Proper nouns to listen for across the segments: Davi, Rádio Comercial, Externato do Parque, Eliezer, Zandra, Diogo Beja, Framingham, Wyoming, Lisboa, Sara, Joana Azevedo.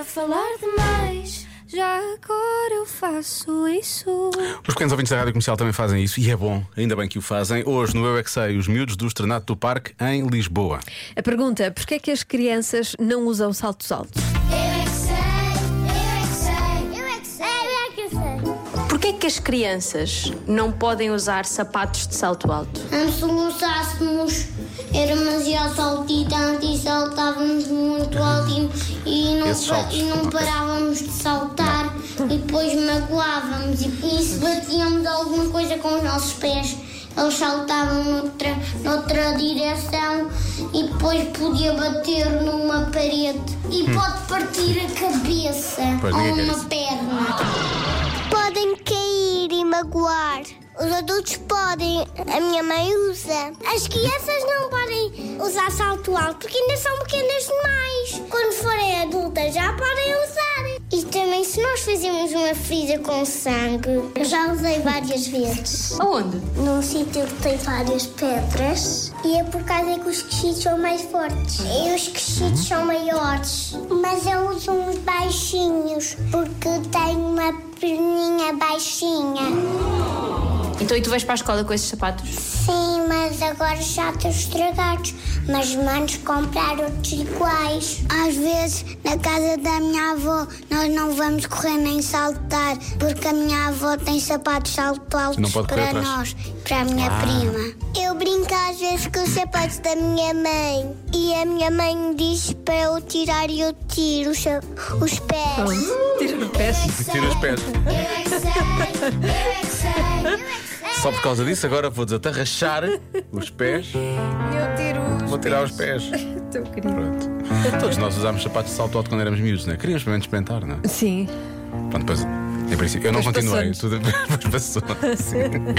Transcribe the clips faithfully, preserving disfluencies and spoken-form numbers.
a falar demais. Já agora eu faço isso. Os pequenos ouvintes da Rádio Comercial também fazem isso, e é bom, ainda bem que o fazem. Hoje no Eu É Que Sei, os miúdos do Externato do Parque em Lisboa. A pergunta: porquê é que as crianças não usam saltos altos? Eu é que sei, eu é que sei, eu é que sei, eu é que sei. Porquê é que as crianças não podem usar sapatos de salto alto? Antes usássemos éramos já saltitantes e saltávamos muito alto e não, pa- e não parávamos de saltar não. E depois magoávamos e, e se batíamos alguma coisa com os nossos pés, eles saltavam noutra, noutra direção e depois podia bater numa parede e hum. pode partir a cabeça pois ou uma é perna. Podem cair e magoar. Os adultos podem, a minha mãe usa. As crianças não podem usar salto alto porque ainda são pequenas demais. Quando forem adultas já podem usar. E também se nós fazemos uma ferida com sangue, eu já usei várias vezes. Aonde? Num sítio que tem várias pedras. E é por causa que os crescidos são mais fortes. E os crescidos são maiores. Mas eu uso uns baixinhos porque tenho uma perninha baixinha. Então e tu vais para a escola com esses sapatos? Sim, mas agora já estão estragados. Mas manos compraram outros iguais. Às vezes, na casa da minha avó, nós não vamos correr nem saltar, porque a minha avó tem sapatos salto altos para nós, para a minha ah. prima. Eu brinco às vezes com os sapatos da minha mãe e a minha mãe me diz para eu tirar e eu tiro os, os pés. Tira os pés? Tira os pés. Eu é que sei, eu é que sei, eu é que sei. Só por causa disso agora vou desatarrachar os pés. Eu tiro os Vou tirar pés. os pés. Tão querido. Pronto. Todos nós usámos sapatos de salto alto quando éramos miúdos, não é? Queríamos primeiro experimentar, não é? Sim. Pronto, pois, em princípio, eu pois não continuei. Tudo passou.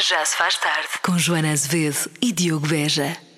Já se faz tarde com Joana Azevedo e Diogo Beja.